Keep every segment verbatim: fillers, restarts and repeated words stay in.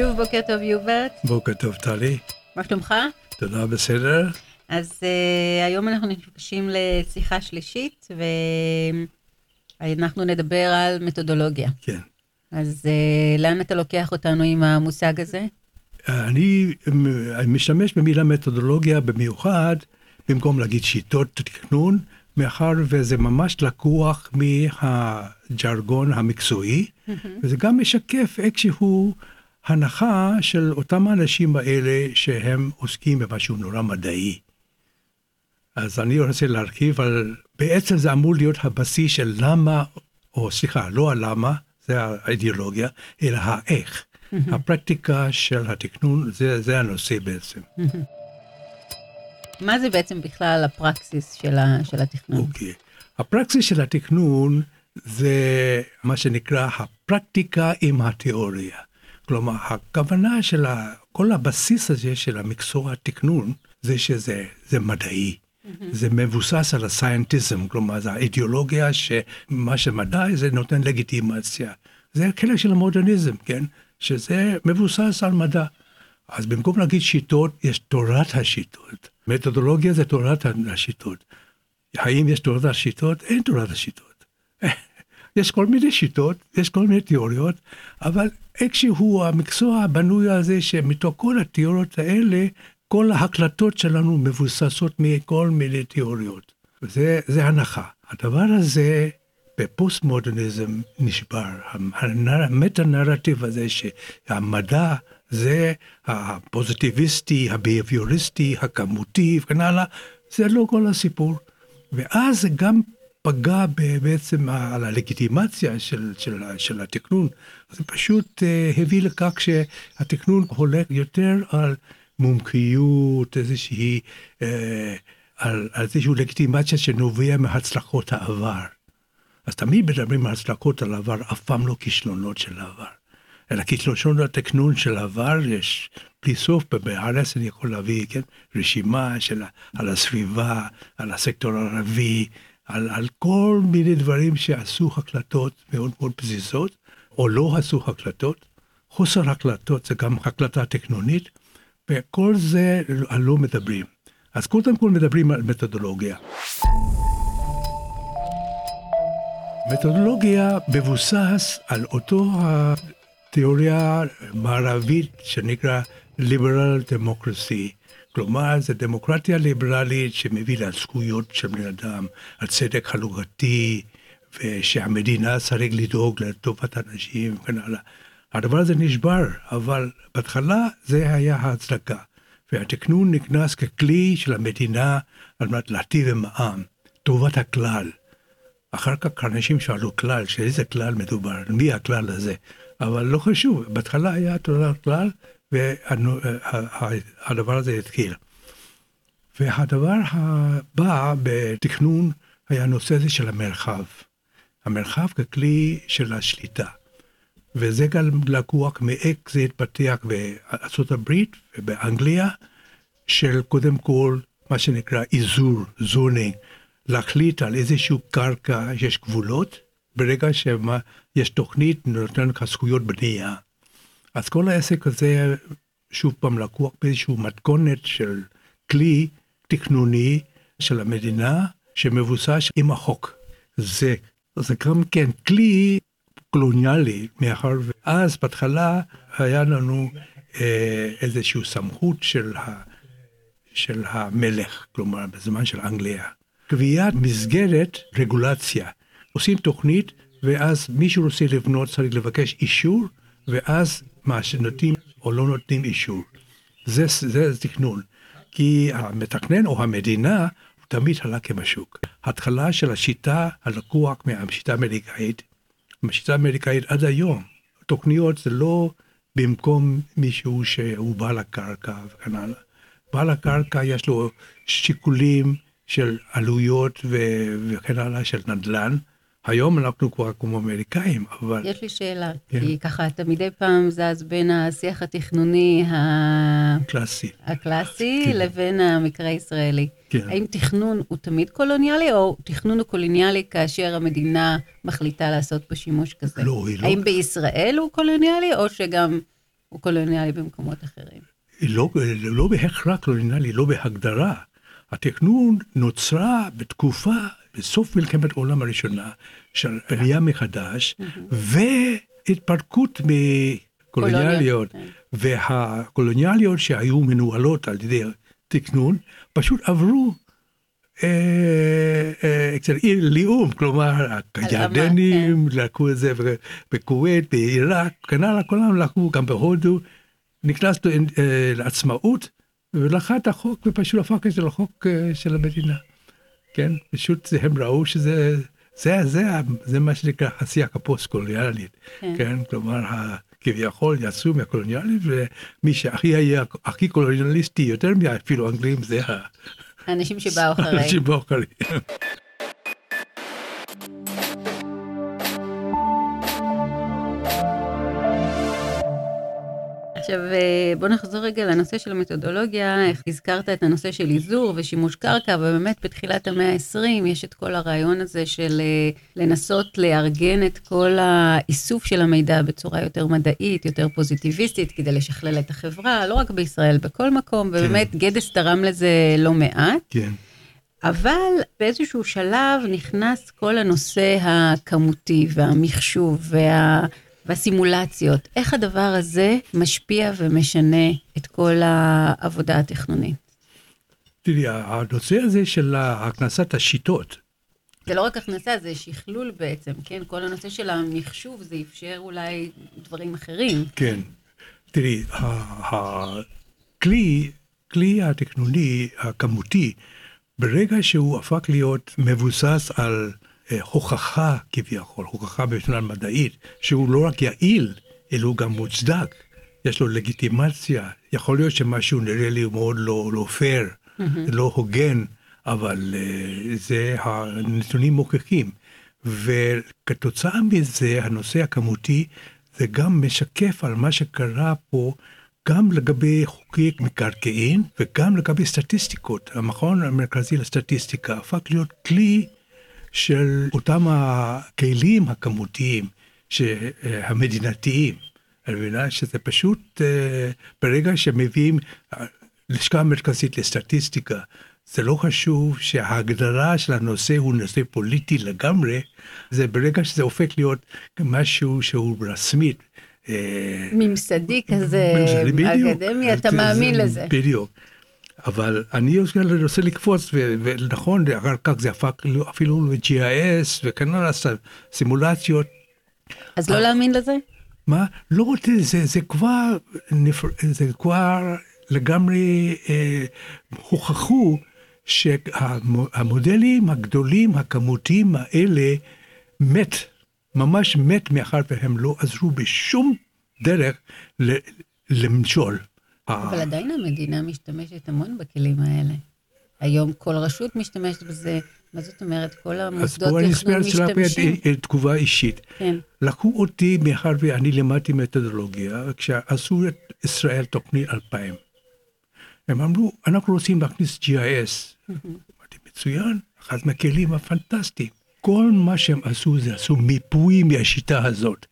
שוב בוקר טוב יובת. בוקר טוב טלי. מה שלומך? תודה, בסדר. אז uh, היום אנחנו נפגשים לשיחה שלישית, ואנחנו נדבר על מתודולוגיה. כן. אז uh, לאן אתה לוקח אותנו עם המושג הזה? אני משתמש במילה מתודולוגיה במיוחד, במקום להגיד שיטות תכנון, מאחר וזה ממש לקוח מהג'רגון המקצועי, וזה גם משקף איכשהו הנחה של אותם האנשים האלה שהם עוסקים במשהו נורא מדעי. אז אני רוצה להרחיב, אבל בעצם זה אמור להיות הבסיס של למה, או סליחה, לא הלמה, זה האידיאולוגיה, אלא האיך. הפרקטיקה של התכנון, זה, זה הנושא בעצם. מה זה בעצם בכלל הפרקסיס של, ה, של התכנון? אוקיי. Okay. הפרקסיס של התכנון זה מה שנקרא הפרקטיקה עם התיאוריה. כלומר, הכוונה של ה, כל הבסיס הזה של המקצוע התכנון, זה שזה זה מדעי. Mm-hmm. זה מבוסס על הסיינטיזם, כלומר, זה האידיאולוגיה שמה שמדעי זה נותן לגיטימציה. זה חלק של המודרניזם, כן? שזה מבוסס על מדע. אז במקום להגיד שיטות, יש תורת השיטות. מתודולוגיה זה תורת השיטות. האם יש תורת השיטות? אין תורת השיטות. יש כל מיני שיטות, יש כל מיני תיאוריות, אבל איכשהו המקצוע הבנוי הזה, שמתוך כל התיאוריות האלה, כל ההקלטות שלנו מבוססות מכל מיני תיאוריות. וזה, זה הנחה. הדבר הזה, בפוסט-מודרניזם נשבר. המטה-נרטיב הזה שהמדע זה הפוזיטיביסטי, הביהביוריסטי, הכמותי וכן הלאה, זה לא כל הסיפור. ואז זה גם פגע בעצם על הלגיטימציה של, של, של התכנון. זה פשוט הביא לכך שהתכנון הולך יותר על מומחיות, איזושהי, אה, על, על איזושהי לגיטימציה שנובע מהצלחות העבר. אז תמיד מדברים על הצלחות על העבר, אף פעם לא כישלונות של העבר. אלא כישלונות התכנון של העבר, יש בלי סוף, בארץ אני יכול להביא, כן? רשימה של, על הסביבה, על הסקטור הערבי, על, על כל מיני דברים שעשו הקלטות מאוד מאוד בזיזות, או לא עשו הקלטות. חוסר הקלטות זה גם הקלטה תכנונית, וכל זה לא מדברים. אז קודם כל מדברים על מתודולוגיה. מתודולוגיה מבוסס על אותו התיאוריה מערבית שנקרא ליברל דמוקרסי. כלומר, זה דמוקרטיה ליברלית שמביא לזכויות של בני אדם, על צדק חלוקתי, ושהמדינה צריך לדאוג לטובת אנשים וכן הלאה. הדבר הזה נשבר, אבל בהתחלה זה היה ההצדקה. והתכנון נכנס ככלי של המדינה על מנת להטיב עם העם, טובת הכלל. אחר כך אנשים שאלו כלל, שאיזה כלל מדובר, מי הכלל הזה? אבל לא חשוב, בהתחלה היה תודה כלל, והדבר הזה התחיל. והדבר הבא בתכנון היה הנושא הזה של המרחב. המרחב ככלי של השליטה. וזה גם לקוח מאיך זה התפתח בארצות הברית ובאנגליה, של קודם כל מה שנקרא איזור, זונינג. להחליט על איזשהו קרקע שיש גבולות, ברגע שיש תוכנית נותן זכויות בנייה. אז כל העסק הזה שוב פעם לקוח באיזשהו מתכונת של כלי תכנוני של המדינה שמבוסס עם החוק. זה, זה גם כן כלי קולוניאלי, מאחר ואז בהתחלה היה לנו אה, איזשהו סמכות של, ה, של המלך, כלומר בזמן של אנגליה. קביעת מסגרת רגולציה. עושים תוכנית, ואז מישהו רוצה לבנות, צריך לבקש אישור, ואז מה שנותנים או לא נותנים אישור. זה, זה תכנון. כי המתכנן או המדינה, הוא תמיד הלך עם השוק. התחלה של השיטה, הלקוח מהשיטה האמריקאית. השיטה האמריקאית עד היום. תוכניות זה לא במקום מישהו שהוא בעל הקרקע וכן הלאה. בעל הקרקע יש לו שיקולים, של עלויות ו- וכן הלאה, של נדל"ן. היום אנחנו כבר כמו אמריקאים, אבל... יש לי שאלה, כן. כי ככה אתה מדי פעם זז בין השיח התכנוני ה... הקלאסי. הקלאסי, כן. לבין המקרה הישראלי. כן. האם תכנון הוא תמיד קולוניאלי, או תכנון הוא קולוניאלי כאשר המדינה מחליטה לעשות בשימוש כזה? לא, היא לא... האם בישראל הוא קולוניאלי, או שגם הוא קולוניאלי במקומות אחרים. לא, לא בהכרח קולוניאלי, לא בהגדרה. התכנון נוצרה בתקופה, בסוף מלחמת העולם הראשונה, של עלייה מחדש, והתפרקות מקולוניאליות, והקולוניאליות שהיו מנוהלות על ידי תכנון, פשוט עברו עיר לאום, כלומר, הירדנים לקחו את זה בכווית, בעיראק, כנראה כולם לקחו, גם בהודו, נכנסנו לעצמאות, ולקחה את החוק, ופשוט הפך את זה לחוק של המדינה. כן? פשוט הם ראו שזה, זה, זה, זה מה שנקרא השיח הפוסט-קולוניאלית. כן? כלומר, כביכול יצאו מהקולוניאלית, ומי שהכי היה, הכי קולוניאליסטי יותר, אפילו אנגלים, זה ה... האנשים שבאו אחרי. האנשים שבאו אחרי. עכשיו בוא נחזור רגע לנושא של המתודולוגיה, איך הזכרת את הנושא של איזור ושימוש קרקע, ובאמת בתחילת המאה ה-עשרים יש את כל הרעיון הזה של לנסות לארגן את כל האיסוף של המידע בצורה יותר מדעית, יותר פוזיטיביסטית, כדי לשכלל את החברה, לא רק בישראל, בכל מקום, ובאמת גדס תרם לזה לא מעט. כן. אבל באיזשהו שלב נכנס כל הנושא הכמותי והמחשוב וה... והסימולציות, איך הדבר הזה משפיע ומשנה את כל העבודה הטכנונית? תראי, הנושא הזה של הכנסת השיטות. זה לא רק הכנסה, זה שכלול בעצם, כן? כל הנושא של המחשוב זה אפשר אולי דברים אחרים. כן, תראי, הכלי, כלי הטכנוני הכמותי, ברגע שהוא הפך להיות מבוסס על... הוכחה כביכול, הוכחה בשביל מדעית, שהוא לא רק יעיל, אלא גם מוצדק, יש לו לגיטימציה, יכול להיות שמשהו נראה לי מאוד לא פייר, לא הוגן, אבל זה הנתונים מוכחים, וכתוצאה מזה הנושא הכמותי, זה גם משקף על מה שקרה פה, גם לגבי חוקי מקרקעין, וגם לגבי סטטיסטיקות, המכון המרכזי לסטטיסטיקה, הפך להיות כלי, של אותם הכלים הכמותיים המדינתיים, שזה פשוט ברגע שמביאים לשכה מרכזית לסטטיסטיקה, זה לא חשוב שההגדרה של הנושא הוא נושא פוליטי לגמרי, זה ברגע שזה הופך להיות משהו שהוא רסמי. ממסדי כזה, אקדמיה, אתה מאמין לזה. בדיוק. אבל אני רוצה לקפוץ, ונכון, אחר כך זה הפך אפילו ל-ג'י איי אס, וכנראה סימולציות. אז לא להאמין לזה? מה? לא רוצה, זה כבר לגמרי הוכחו שהמודלים הגדולים, הכמותיים האלה, מת, ממש מת מאחר והם לא עזרו בשום דרך למשול. אבל עדיין המדינה משתמשת המון בכלים האלה. היום כל רשות משתמשת בזה, מה זאת אומרת? כל המוסדות אנחנו משתמשים. תגובה אישית. לקחו אותי מאחר ואני למדתי מתודולוגיה, כשעשו את ישראל תוכנית אלפיים. הם אמרו, אנחנו רוצים להכניס ג'י איי אס. אמרתי, מצוין, אחד מהכלים הפנטסטיים. כל מה שהם עשו זה עשו מיפוי מהשיטה הזאת.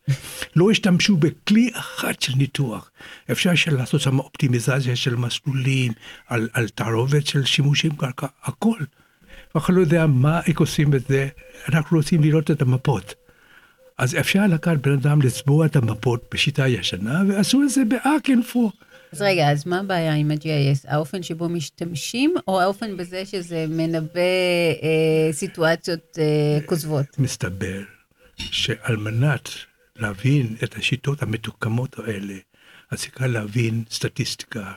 לא השתמשו בכלי אחד של ניתוח. אפשר לעשות שם אופטימיזציה של מסלולים, על, על תערובת של שימושים קרקע, הכל. ואנחנו לא יודע מה איך עושים את זה, אנחנו רוצים לראות את המפות. אז אפשר לקחת בן אדם לצבוע את המפות בשיטה הישנה, ועשו את זה באקינפו. אז רגע, אז מה הבעיה עם ה-ג'י איי אס? האופן שבו משתמשים, או האופן בזה שזה מנבא אה, סיטואציות אה, כוזבות? מסתבר שעל מנת להבין את השיטות המתוקמות האלה, אז צריך להבין סטטיסטיקה.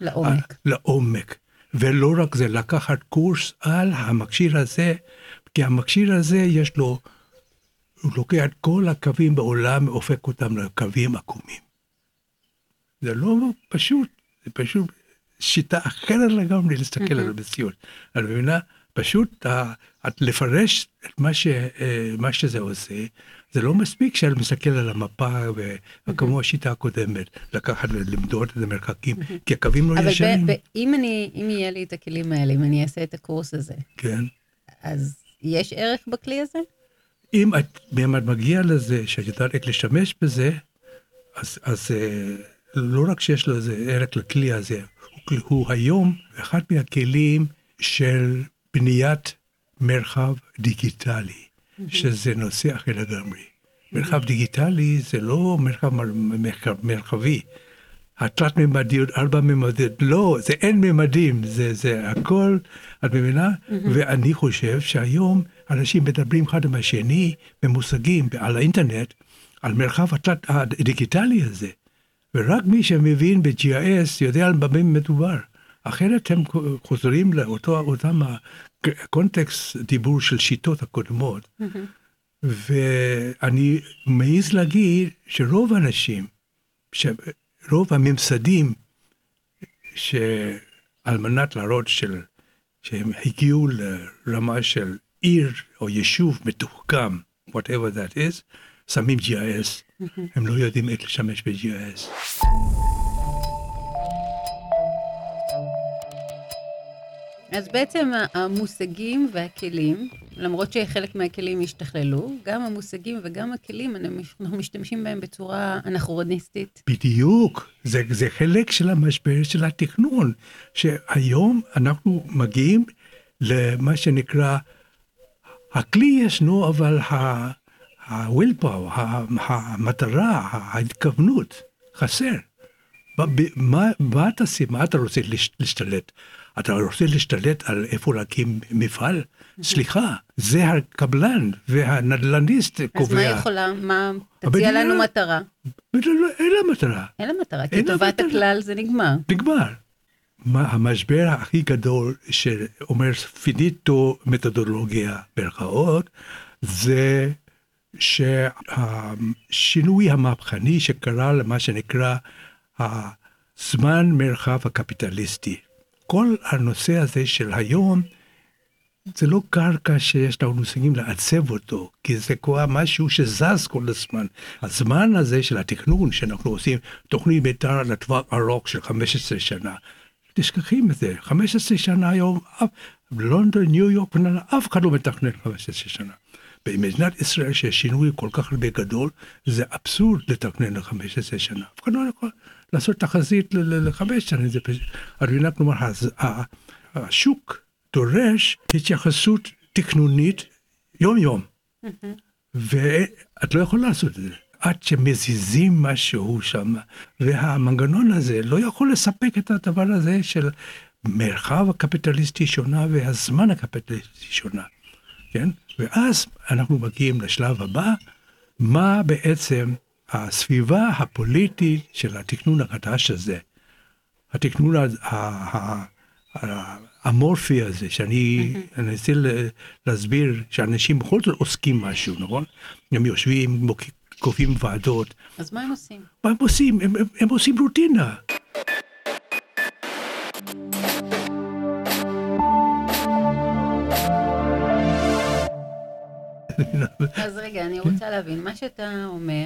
לעומק. על, לעומק. ולא רק זה, לקחת קורס על המכשיר הזה, כי המכשיר הזה יש לו, הוא לוקח את כל הקווים בעולם, הופך אותם לקווים עקומים. זה לא פשוט, זה פשוט שיטה אחרת לגמרי להסתכל על המציאות. אני מבינה, פשוט לפרש את מה שזה עושה, זה לא מספיק שאני מסתכל על המפה, וכמו השיטה הקודמת, לקחת ולמדוד את המרחקים, כי הקווים לא ישנים. אבל אם יהיה לי את הכלים האלה, אם אני אעשה את הקורס הזה, אז יש ערך בכלי הזה? אם את מגיעה לזה, שאת יודעת להשתמש בזה, אז לא רק שיש לו איזה ערך לכלי הזה, הוא, הוא היום אחד מהכלים של בניית מרחב דיגיטלי, mm-hmm. שזה נושא אחר לגמרי. Mm-hmm. מרחב דיגיטלי זה לא מרחב מרחב, מרחבי, התלת ממדיות, ארבע ממדיות, לא, זה אין ממדים, זה, זה הכל, את מבינה? Mm-hmm. ואני חושב שהיום אנשים מדברים אחד עם השני במושגים על האינטרנט, על מרחב התלת הדיגיטלי הזה, ורק מי שמבין ב-ג'י איי אס יודע על במה מדובר. אחרת הם חוזרים לאותם הקונטקסט דיבור של שיטות הקודמות, mm-hmm. ואני מעיז להגיד שרוב האנשים, ש... רוב הממסדים שעל מנת להראות של, שהם הגיעו לרמה של עיר או יישוב מתוחכם, whatever that is, שמים ג'י איי אס. Mm-hmm. הם לא יודעים איך לשמש ב-ג'י איי אס. אז בעצם המושגים והכלים, למרות שחלק מהכלים השתכללו, גם המושגים וגם הכלים, אנחנו משתמשים בהם בצורה אנכרוניסטית. בדיוק, זה, זה חלק של המשבר של התכנון, שהיום אנחנו מגיעים למה שנקרא, הכלי ישנו, אבל הווילפאו, המטרה, ההתכוונות, חסר. מה, מה אתה עושה? מה אתה רוצה להשתלט? אתה רוצה להשתלט על איפה להקים מפעל? סליחה, זה הקבלן והנדלניסט קובע. אז מה יכולה? מה תציע לנו מטרה? אין לה מטרה. אין לה מטרה, כי טובת הכלל זה נגמר. נגמר. המשבר הכי גדול שאומר פיניטו מתודולוגיה ברכאות, זה שהשינוי המהפכני שקרה למה שנקרא הזמן מרחב הקפיטליסטי. כל הנושא הזה של היום, זה לא קרקע שיש לנו נושאים לעצב אותו, כי זה כבר משהו שזז כל הזמן. הזמן הזה של התכנון שאנחנו עושים, תוכנית מיתאר לטווח ארוך של חמש עשרה שנה. תשכחים את זה, חמש עשרה שנה היום, בלונדון, ניו יורק, אף אחד לא מתכנן חמש עשרה שנה. במדינת ישראל שהשינוי כל כך הרבה גדול, זה אבסורד לתכנן ל-חמש עשרה שנה. אף אחד לא יכול לעשות תחזית ל-חמש שנה. זה פשוט, הרינה, כלומר, השוק דורש התייחסות תכנונית יום-יום. ואת לא יכולה לעשות את זה. עד שמזיזים משהו שם, והמנגנון הזה לא יכול לספק את הדבר הזה של מרחב הקפיטליסטי שונה והזמן הקפיטליסטי שונה. כן? ואז אנחנו מגיעים לשלב הבא, מה בעצם הסביבה הפוליטית של התכנון החדש הזה, התכנון האמורפי הזה, שאני אנסה להסביר שאנשים בכל זאת עוסקים משהו, נכון? הם יושבים, קובעים ועדות. אז מה הם עושים? מה הם עושים? הם, הם, הם עושים רוטינה. אז רגע, אני רוצה להבין, מה שאתה אומר,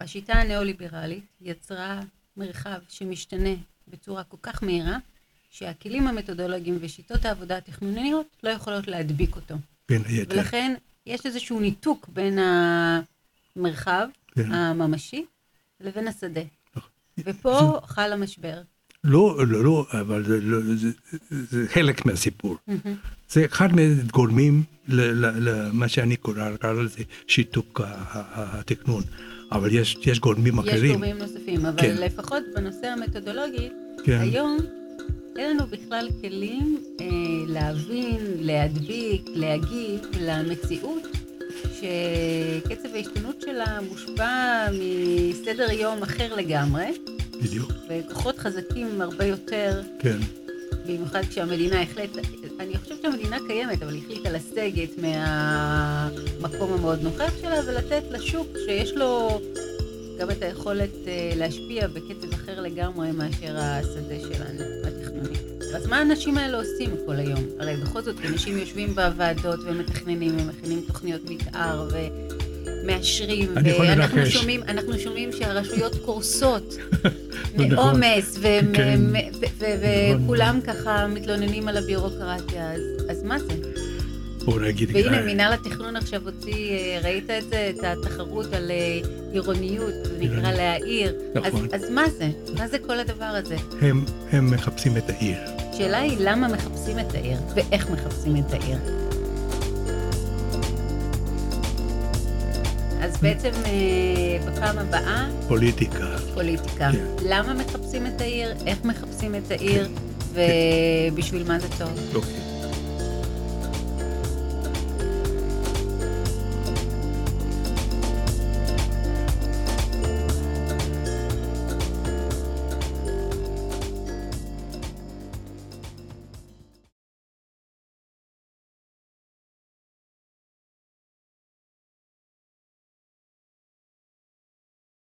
השיטה הנאו-ליברלית יצרה מרחב שמשתנה בצורה כל כך מהירה, שהכלים המתודולוגיים ושיטות העבודה הטכנוניות לא יכולות להדביק אותו. בין היתר. ולכן יש איזשהו ניתוק בין המרחב הממשי לבין השדה. ופה חל המשבר. לא, לא, לא, אבל זה, זה, זה חלק מהסיפור. Mm-hmm. זה אחד מהגורמים למה שאני קורא לזה שיתוק התכנון. אבל יש, יש גורמים יש אחרים. יש גורמים נוספים, אבל כן. לפחות בנושא המתודולוגי, כן. היום אין לנו בכלל כלים אה, להבין, להדביק, להגיב למציאות, שקצב ההשתנות שלה מושפע מסדר יום אחר לגמרי. בדיוק. וכוחות חזקים הרבה יותר. כן. במיוחד כשהמדינה החלטה, אני חושבת שהמדינה קיימת, אבל היא החליטה לסגת מהמקום המאוד נוחף שלה, ולתת לשוק שיש לו גם את היכולת להשפיע בקצב אחר לגמרי מאשר השדה שלנו, התכנוני. אז מה האנשים האלה עושים כל היום? הרי בכל זאת, אנשים יושבים בוועדות ומתכננים, ומכינים תוכניות מתאר, ו... מאשרים, ואנחנו שומעים, אנחנו שומעים שהרשויות קורסות מעומס, וכולם ככה מתלוננים על הבירוקרטיה, אז מה זה? בואו נגיד. והנה, מינהל התכנון עכשיו הוציא, ראית את זה, את התחרות על עירוניות, זה נקרא להעיר. נכון. אז, אז מה זה? מה זה כל הדבר הזה? הם, הם מחפשים את העיר. השאלה היא למה מחפשים את העיר, ואיך מחפשים את העיר. אז בעצם בפעם הבאה... פוליטיקה. פוליטיקה. כן. למה מחפשים את העיר, איך מחפשים את העיר, כן. ובשביל כן. מה זה טוב. אוקיי.